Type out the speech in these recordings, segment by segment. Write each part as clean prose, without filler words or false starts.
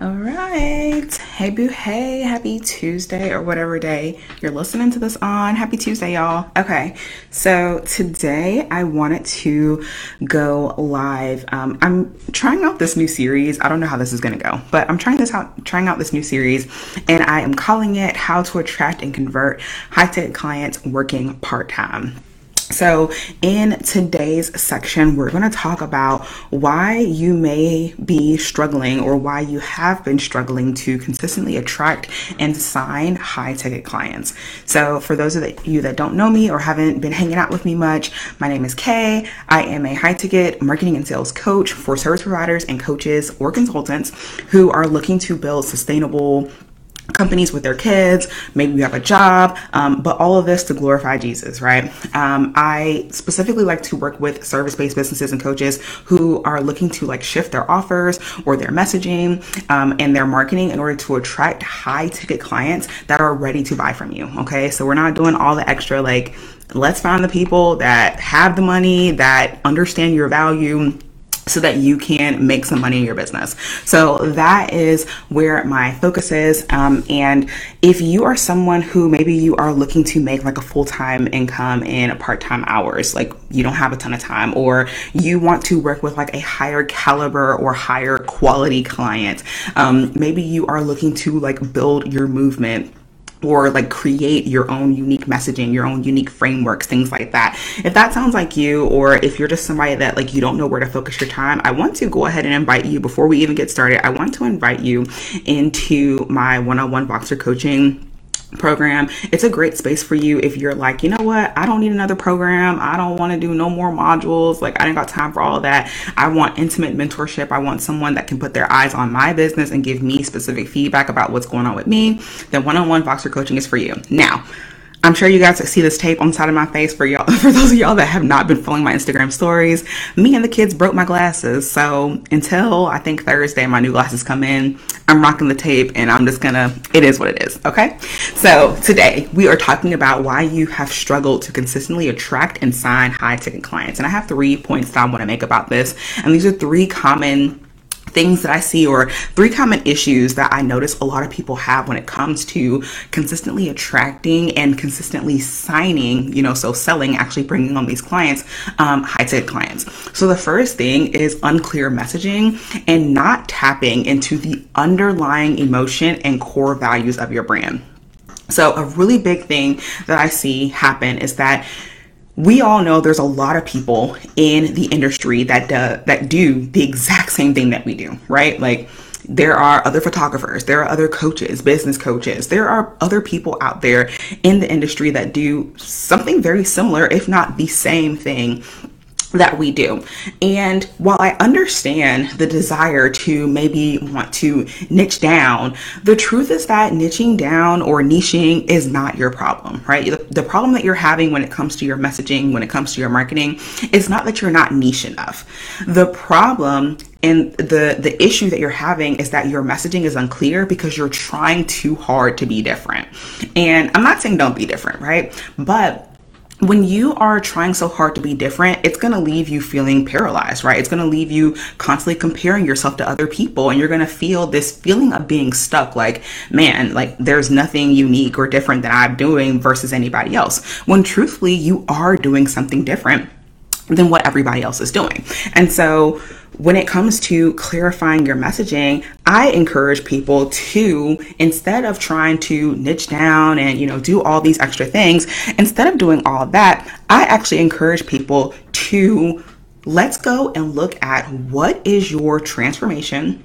All right. Hey, boo. Hey, happy Tuesday or whatever day you're listening to this on. Happy Tuesday, y'all. Okay. So today I wanted to go live. I'm trying out this new series. I don't know how this is going to go, but I'm trying out this new series, and I am calling it How to Attract and Convert High-Tech Clients Working Part-Time. So in today's section, we're going to talk about why you may be struggling or why you have been struggling to consistently attract and sign high-ticket clients. So for those of you that don't know me or haven't been hanging out with me much, my name is Kay. I am a high-ticket marketing and sales coach for service providers and coaches or consultants who are looking to build sustainable companies with their kids. Maybe you have a job, but all of this to glorify Jesus, right? I specifically like to work with service-based businesses and coaches who are looking to shift their offers or their messaging and their marketing in order to attract high-ticket clients that are ready to buy from you, okay? So we're not doing all the extra, let's find the people that have the money, that understand your value, so that you can make some money in your business. So that is where my focus is. And if you are someone who maybe you are looking to make a full-time income in part-time hours, you don't have a ton of time, or you want to work with a higher caliber or higher quality client, maybe you are looking to build your movement or create your own unique messaging, your own unique frameworks, things like that. If that sounds like you, or if you're just somebody that you don't know where to focus your time, I want to go ahead and invite you, before we even get started, I want to invite you into my one-on-one Voxer coaching program. It's a great space for you if you're you know what, I don't need another program. I don't want to do no more modules. I didn't got time for all that. I want intimate mentorship. I want someone that can put their eyes on my business and give me specific feedback about what's going on with me. Then one-on-one Voxer coaching is for you. Now, I'm sure you guys see this tape on the side of my face for those of y'all that have not been following my Instagram stories. Me and the kids broke my glasses. So until I think Thursday, my new glasses come in, I'm rocking the tape, and I'm just gonna, it is what it is. Okay. So today we are talking about why you have struggled to consistently attract and sign high ticket clients. And I have 3 points that I want to make about this. And these are 3 common things that I see, or 3 common issues that I notice a lot of people have when it comes to consistently attracting and consistently signing, so selling, actually bringing on these clients, high-ticket clients. So the first thing is unclear messaging and not tapping into the underlying emotion and core values of your brand. So a really big thing that I see happen is that we all know there's a lot of people in the industry that do the exact same thing that we do, right? There are other photographers, there are other coaches, business coaches, there are other people out there in the industry that do something very similar, if not the same thing that we do. And while I understand the desire to maybe want to niche down, the truth is that niching down or niching is not your problem, right? The problem that you're having when it comes to your messaging, when it comes to your marketing, is not that you're not niche enough. The problem and the issue that you're having is that your messaging is unclear because you're trying too hard to be different. And I'm not saying don't be different, right? But when you are trying so hard to be different, it's going to leave you feeling paralyzed, right? It's going to leave you constantly comparing yourself to other people, and you're going to feel this feeling of being stuck. There's nothing unique or different that I'm doing versus anybody else. When truthfully, you are doing something different than what everybody else is doing. And so when it comes to clarifying your messaging, I encourage people to, instead of trying to niche down and, do all these extra things, instead of doing all that, I actually encourage people to let's go and look at what is your transformation.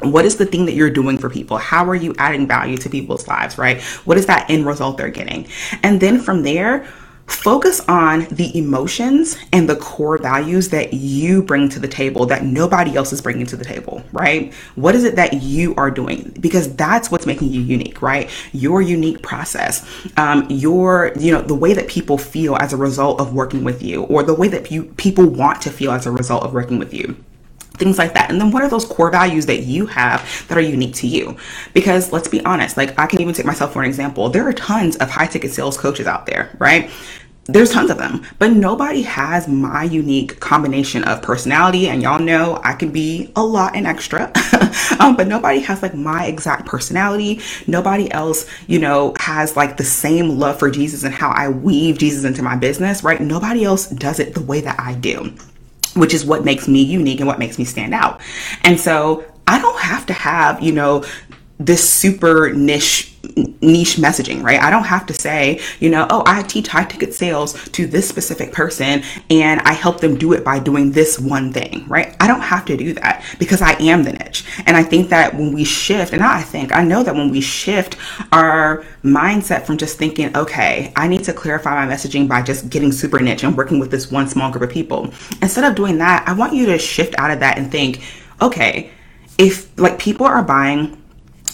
What is the thing that you're doing for people? How are you adding value to people's lives, right? What is that end result they're getting? And then from there, focus on the emotions and the core values that you bring to the table that nobody else is bringing to the table, right? What is it that you are doing? Because that's what's making you unique, right? Your unique process, the way that people feel as a result of working with you, or the way that people want to feel as a result of working with you. Things like that. And then what are those core values that you have that are unique to you? Because let's be honest, like I can even take myself for an example. There are tons of high ticket sales coaches out there, right? There's tons of them, but nobody has my unique combination of personality. And y'all know I can be a lot and extra, but nobody has like my exact personality. Nobody else, has like the same love for Jesus and how I weave Jesus into my business, right? Nobody else does it the way that I do, which is what makes me unique and what makes me stand out. And so I don't have to have, this super niche messaging, right? I don't have to say, I teach high ticket sales to this specific person and I help them do it by doing this one thing, right? I don't have to do that because I am the niche. And I think that when we shift, I know that when we shift our mindset from just thinking, okay, I need to clarify my messaging by just getting super niche and working with this one small group of people. Instead of doing that, I want you to shift out of that and think, okay, if like people are buying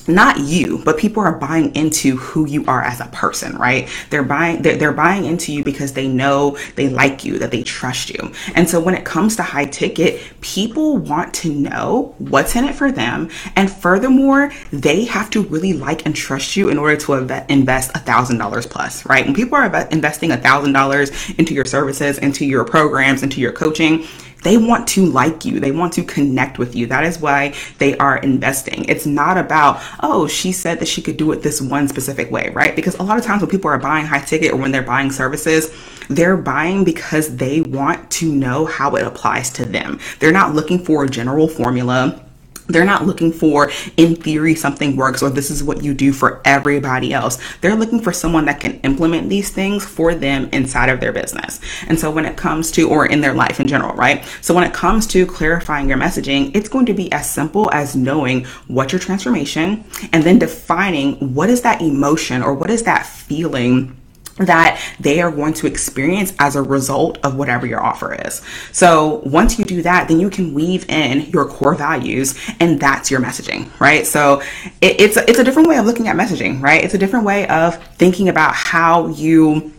not you, but people are buying into who you are as a person, right? They're buying into you because they know they like you, that they trust you. And so when it comes to high ticket, people want to know what's in it for them. And furthermore, they have to really like and trust you in order to invest $1,000 plus, right? When people are investing $1,000 into your services, into your programs, into your coaching, they want to like you. They want to connect with you. That is why they are investing. It's not about, oh, she said that she could do it this one specific way, right? Because a lot of times when people are buying high ticket or when they're buying services, they're buying because they want to know how it applies to them. They're not looking for a general formula. They're not looking for, in theory, something works or this is what you do for everybody else. They're looking for someone that can implement these things for them inside of their business. And so when it comes to, or in their life in general, right? So when it comes to clarifying your messaging, it's going to be as simple as knowing what your transformation and then defining what is that emotion or what is that feeling that they are going to experience as a result of whatever your offer is. So once you do that, then you can weave in your core values and that's your messaging, right? So it's a different way of looking at messaging, right? It's a different way of thinking about how you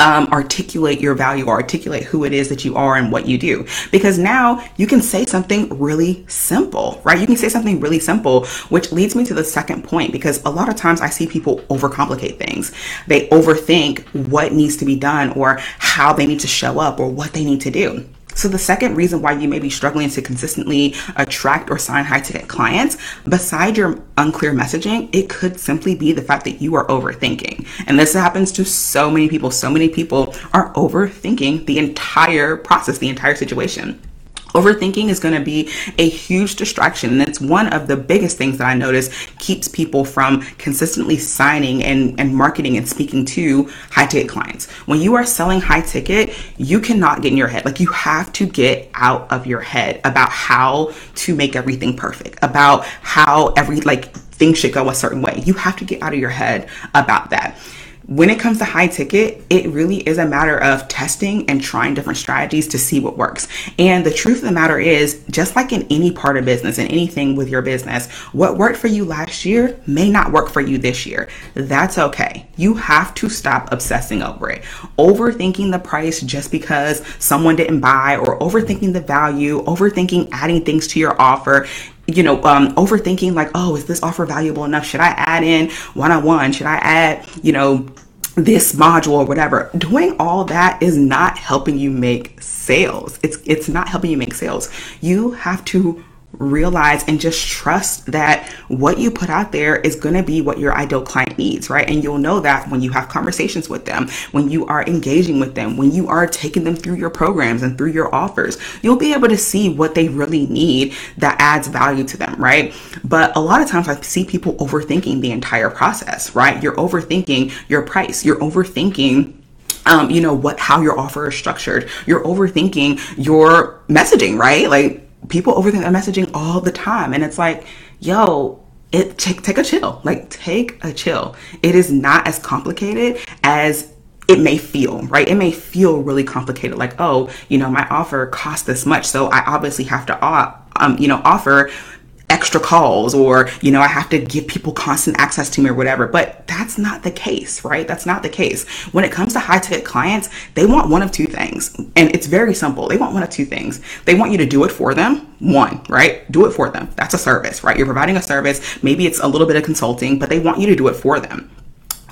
articulate your value or articulate who it is that you are and what you do. Because now you can say something really simple, right? You can say something really simple, which leads me to the second point, because a lot of times I see people overcomplicate things. They overthink what needs to be done or how they need to show up or what they need to do. So the second reason why you may be struggling to consistently attract or sign high ticket clients, beside your unclear messaging, it could simply be the fact that you are overthinking. And this happens to so many people. So many people are overthinking the entire process, the entire situation. Overthinking is going to be a huge distraction. And it's one of the biggest things that I notice keeps people from consistently signing and marketing and speaking to high ticket clients. When you are selling high ticket, you cannot get in your head. Like you have to get out of your head about how to make everything perfect, about how things should go a certain way. You have to get out of your head about that. When it comes to high ticket, it really is a matter of testing and trying different strategies to see what works. And the truth of the matter is, just like in any part of business and anything with your business, what worked for you last year may not work for you this year. That's okay. You have to stop obsessing over it. Overthinking the price just because someone didn't buy, or overthinking the value, overthinking adding things to your offer, overthinking like, oh, is this offer valuable enough? Should I add in one-on-one? Should I add, this module or whatever? Doing all that is not helping you make sales. It's not helping you make sales. You have to realize and just trust that what you put out there is going to be what your ideal client needs, right? And you'll know that when you have conversations with them, when you are engaging with them, when you are taking them through your programs and through your offers, you'll be able to see what they really need that adds value to them, right? But a lot of times I see people overthinking the entire process, right? You're overthinking your price, you're overthinking how your offer is structured. You're overthinking your messaging, right? Like, people overthink their messaging all the time. And it's like, yo, take a chill. Like, take a chill. It is not as complicated as it may feel, right? It may feel really complicated. Like, oh, my offer costs this much, so I obviously have to, offer extra calls, or, I have to give people constant access to me or whatever. But that's not the case, right? That's not the case. When it comes to high ticket clients, they want one of two things. And it's very simple. They want one of two things. They want you to do it for them. One, right? Do it for them. That's a service, right? You're providing a service. Maybe it's a little bit of consulting, but they want you to do it for them.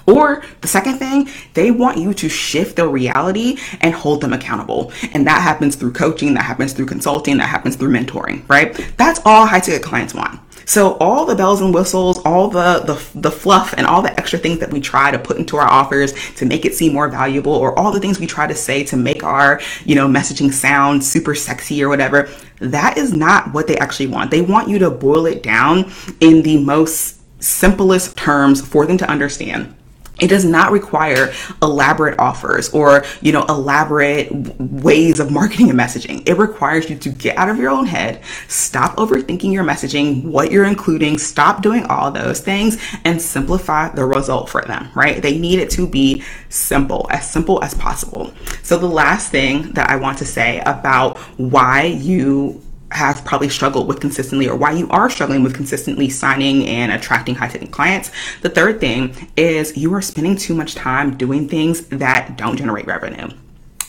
Or the second thing, they want you to shift their reality and hold them accountable. And that happens through coaching, that happens through consulting, that happens through mentoring, right? That's all high ticket clients want. So all the bells and whistles, all the fluff and all the extra things that we try to put into our offers to make it seem more valuable, or all the things we try to say to make our, messaging sound super sexy or whatever, that is not what they actually want. They want you to boil it down in the most simplest terms for them to understand. It does not require elaborate offers or, elaborate ways of marketing and messaging. It requires you to get out of your own head, stop overthinking your messaging, what you're including, stop doing all those things, and simplify the result for them, right? They need it to be simple as possible. So the last thing that I want to say about why you have probably struggled with consistently, or why you are struggling with consistently signing and attracting high ticket clients. The third thing is you are spending too much time doing things that don't generate revenue.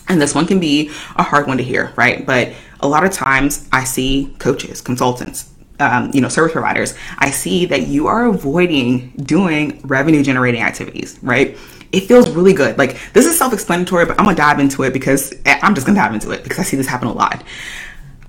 And this one can be a hard one to hear, right? But a lot of times I see coaches, consultants, service providers, I see that you are avoiding doing revenue generating activities, right? It feels really good. Like, this is self-explanatory, but I'm gonna dive into it because I see this happen a lot.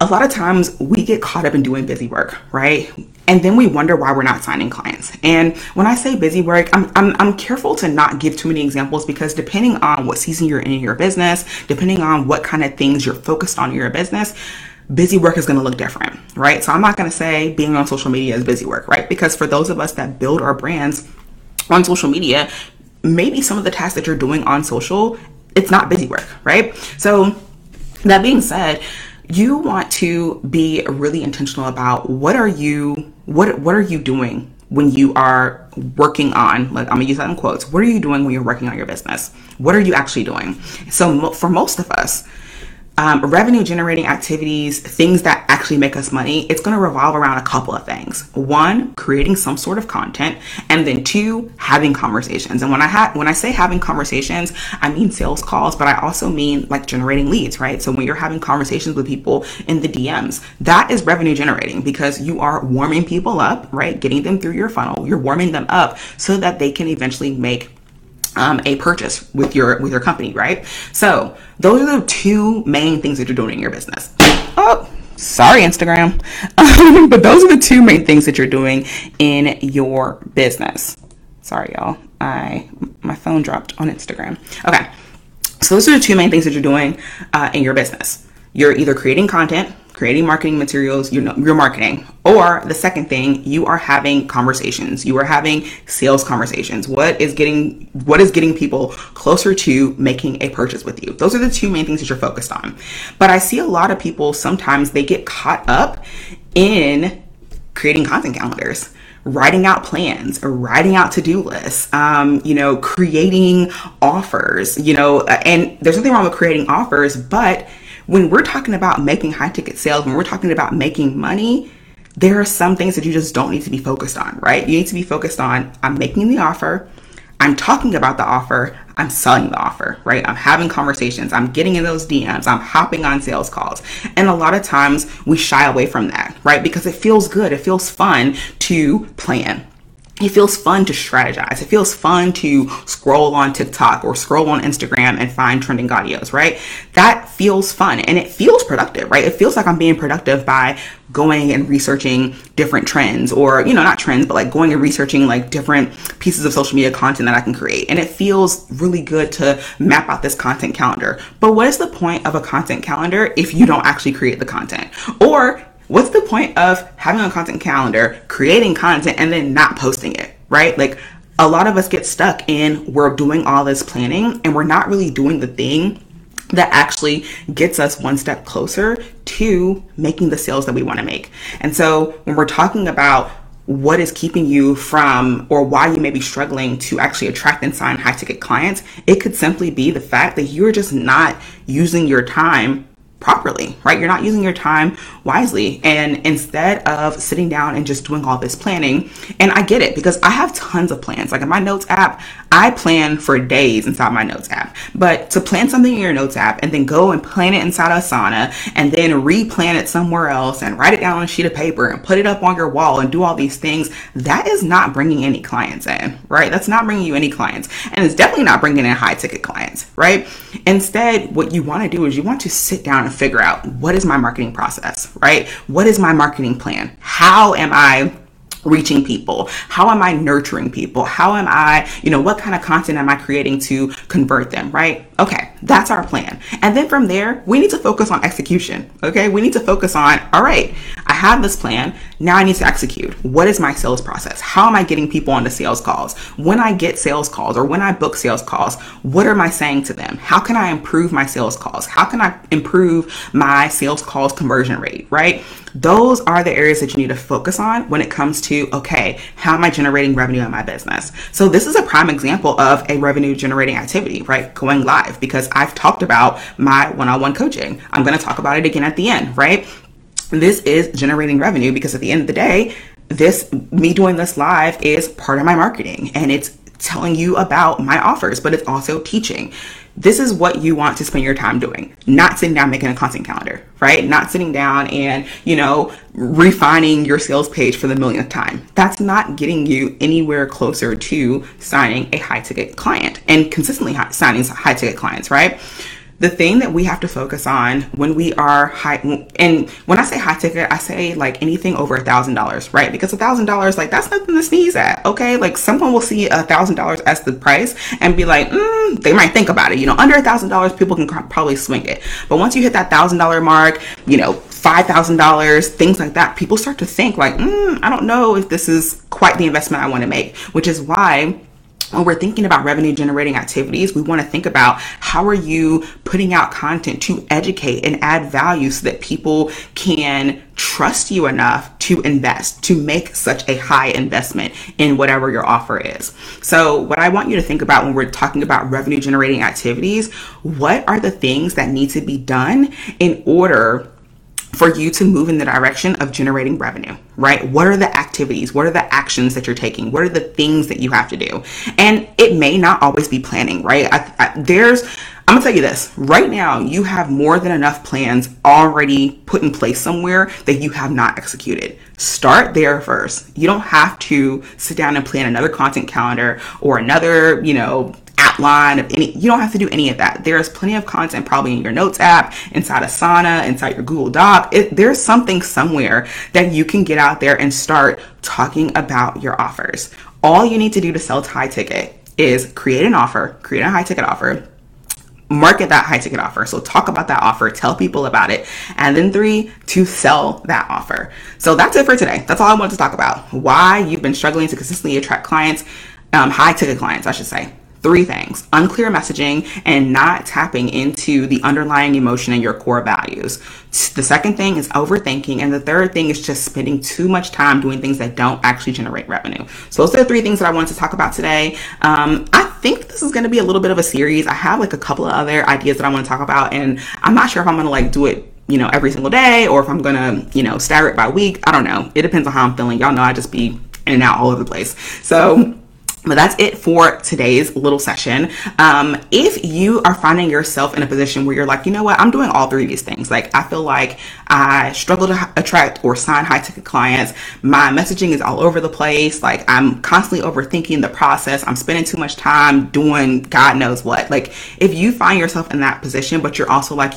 A lot of times we get caught up in doing busy work, right? And then we wonder why we're not signing clients. And when I say busy work, I'm careful to not give too many examples, because depending on what season you're in your business, depending on what kind of things you're focused on in your business, busy work is going to look different, right? So I'm not going to say being on social media is busy work, right? Because for those of us that build our brands on social media, maybe some of the tasks that you're doing on social, it's not busy work, right? So that being said, you want to be really intentional about what are you doing when you are working on, like, I'm gonna use that in quotes, what are you doing when you're working on your business? What are you actually doing? So for most of us, revenue generating activities, things that actually make us money, it's going to revolve around a couple of things. One, creating some sort of content, and then two, having conversations. And when I say having conversations, I mean sales calls, but I also mean like generating leads, right? So when you're having conversations with people in the DMs, that is revenue generating, because you are warming people up, right? Getting them through your funnel. You're warming them up so that they can eventually make a purchase with your company, right? So those are the two main things that you're doing in your business. Oh, sorry, Instagram. But those are the two main things that you're doing in your business. Sorry, y'all. My phone dropped on Instagram. Okay. So those are the two main things that you're doing in your business. You're either creating content, creating marketing materials, you're marketing. Or the second thing, you are having conversations. You are having sales conversations. What is getting people closer to making a purchase with you? Those are the two main things that you're focused on. But I see a lot of people, sometimes they get caught up in creating content calendars, writing out plans, writing out to-do lists, creating offers, and there's nothing wrong with creating offers, but when we're talking about making high ticket sales, when we're talking about making money, there are some things that you just don't need to be focused on, right? You need to be focused on, I'm making the offer, I'm talking about the offer, I'm selling the offer, right? I'm having conversations, I'm getting in those DMs, I'm hopping on sales calls. And a lot of times we shy away from that, right? Because it feels good, it feels fun to plan. It feels fun to strategize. It feels fun to scroll on TikTok or scroll on Instagram and find trending audios, right? That feels fun and it feels productive, right? It feels like I'm being productive by going and researching different trends, or, not trends, but like going and researching like different pieces of social media content that I can create. And it feels really good to map out this content calendar. But what is the point of a content calendar if you don't actually create the content? Or what's the point of having a content calendar, creating content, and then not posting it, right? Like, a lot of us get stuck in we're doing all this planning and we're not really doing the thing that actually gets us one step closer to making the sales that we want to make. And so when we're talking about what is keeping you from, or why you may be struggling to actually attract and sign high ticket clients, it could simply be the fact that you're just not using your time properly, right? You're not using your time wisely. And instead of sitting down and just doing all this planning, and I get it because I have tons of plans. Like in my notes app, I plan for days inside my notes app, but to plan something in your notes app and then go and plan it inside Asana and then replan it somewhere else and write it down on a sheet of paper and put it up on your wall and do all these things, that is not bringing any clients in, right? That's not bringing you any clients. And it's definitely not bringing in high ticket clients, right? Instead, what you want to do is you want to sit down and figure out, what is my marketing process, right? What is my marketing plan? How am I reaching people? How am I nurturing people? How am I, what kind of content am I creating to convert them, right? Okay, that's our plan. And then from there, we need to focus on execution, okay? We need to focus on, all right, I have this plan. Now I need to execute. What is my sales process? How am I getting people onto sales calls? When I get sales calls or when I book sales calls, what am I saying to them? How can I improve my sales calls? How can I improve my sales calls conversion rate, right? Those are the areas that you need to focus on when it comes to, okay, how am I generating revenue in my business? So this is a prime example of a revenue generating activity, right? Going live, because I've talked about my one-on-one coaching. I'm going to talk about it again at the end, right? This is generating revenue because at the end of the day, me doing this live is part of my marketing and it's telling you about my offers, but it's also teaching. This is what you want to spend your time doing, not sitting down making a content calendar, right? Not sitting down and, refining your sales page for the millionth time. That's not getting you anywhere closer to signing a high ticket client and consistently signing high ticket clients, right? The thing that we have to focus on when we are high, and when I say high ticket, I say like anything over $1,000, right? Because $1,000, like that's nothing to sneeze at, okay? Like someone will see $1,000 as the price and be like, they might think about it. Under $1,000, people can probably swing it. But once you hit that $1,000 mark, $5,000, things like that, people start to think like, I don't know if this is quite the investment I want to make, which is why when we're thinking about revenue generating activities, we want to think about how are you putting out content to educate and add value so that people can trust you enough to invest, to make such a high investment in whatever your offer is. So what I want you to think about when we're talking about revenue generating activities, what are the things that need to be done in order for you to move in the direction of generating revenue, right? What are the activities? What are the actions that you're taking? What are the things that you have to do? And it may not always be planning, right? I'm gonna tell you this, right now you have more than enough plans already put in place somewhere that you have not executed. Start there first. You don't have to sit down and plan another content calendar or another, outline of any, you don't have to do any of that. There is plenty of content probably in your notes app, inside Asana, inside your Google Doc. There's something somewhere that you can get out there and start talking about your offers. All you need to do to sell high ticket is create a high ticket offer, market that high ticket offer. So talk about that offer, tell people about it. And then 3, to sell that offer. So that's it for today. That's all I wanted to talk about. Why you've been struggling to consistently attract clients, high ticket clients, I should say. 3 things: unclear messaging and not tapping into the underlying emotion and your core values. The second thing is overthinking. And the third thing is just spending too much time doing things that don't actually generate revenue. So those are the 3 things that I wanted to talk about today. I think this is going to be a little bit of a series. I have like a couple of other ideas that I want to talk about, and I'm not sure if I'm going to like do it every single day or if I'm going to, stagger it by week. I don't know. It depends on how I'm feeling. Y'all know I just be in and out all over the place. But that's it for today's little session. If you are finding yourself in a position where you're like, I'm doing all 3 of these things. Like, I feel like I struggle to attract or sign high ticket clients. My messaging is all over the place. Like, I'm constantly overthinking the process. I'm spending too much time doing God knows what. Like, if you find yourself in that position, but you're also like,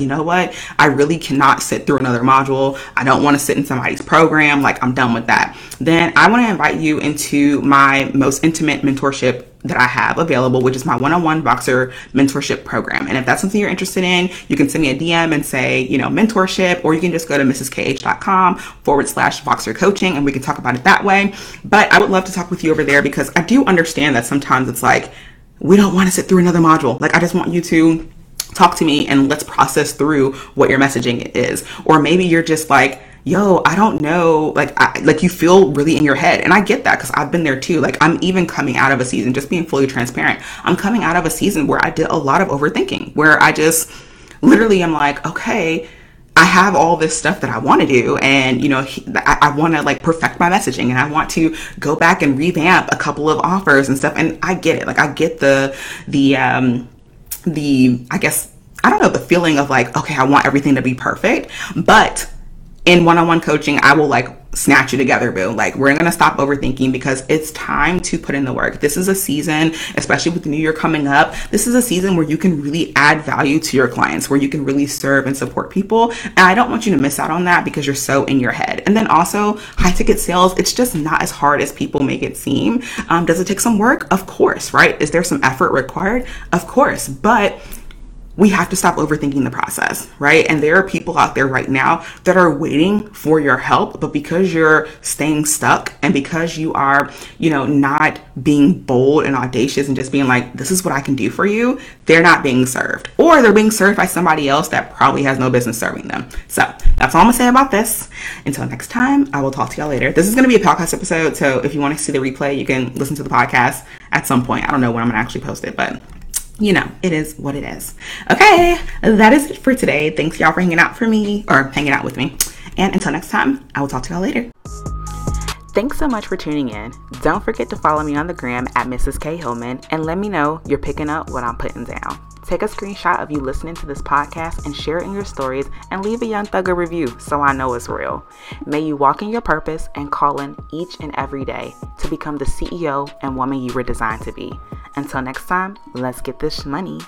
I really cannot sit through another module. I don't want to sit in somebody's program. Like, I'm done with that. Then I want to invite you into my most intimate mentorship that I have available, which is my one-on-one Voxer mentorship program. And if that's something you're interested in, you can send me a DM and say, you know, mentorship, or you can just go to mrskh.com/Voxer coaching. And we can talk about it that way. But I would love to talk with you over there, because I do understand that sometimes it's like, we don't want to sit through another module. Like, I just want you to talk to me and let's process through what your messaging is. Or maybe you're just like, yo, I don't know, like you feel really in your head. And I get that, because I've been there too. Like, I'm even coming out of a season, just being fully transparent, I'm coming out of a season where I did a lot of overthinking, where I just literally am like, okay, I have all this stuff that I want to do. And, you know, I want to like perfect my messaging, and I want to go back and revamp a couple of offers and stuff. And I get it. Like, I get I guess, I don't know, the feeling of like, okay, I want everything to be perfect. But in one-on-one coaching, I will like snatch you together, boo. Like, we're going to stop overthinking, because it's time to put in the work. This is a season, especially with the new year coming up, this is a season where you can really add value to your clients, where you can really serve and support people. And I don't want you to miss out on that, because you're so in your head. And then also high ticket sales, it's just not as hard as people make it seem. Does it take some work? Of course, right? Is there some effort required? Of course. But we have to stop overthinking the process, right? And there are people out there right now that are waiting for your help, but because you're staying stuck, and because you are, you know, not being bold and audacious and just being like, this is what I can do for you, they're not being served, or they're being served by somebody else that probably has no business serving them. So that's all I'm gonna say about this. Until next time, I will talk to y'all later. This is gonna be a podcast episode, so if you want to see the replay, you can listen to the podcast at some point. I don't know when I'm gonna actually post it, but you know, it is what it is. Okay, that is it for today. Thanks y'all for hanging out with me. And until next time, I will talk to y'all later. Thanks so much for tuning in. Don't forget to follow me on the gram at Mrs. Kay Hillman, and let me know you're picking up what I'm putting down. Take a screenshot of you listening to this podcast and share it in your stories, and leave a Young Thugger review so I know it's real. May you walk in your purpose and call in each and every day to become the CEO and woman you were designed to be. Until next time, let's get this money.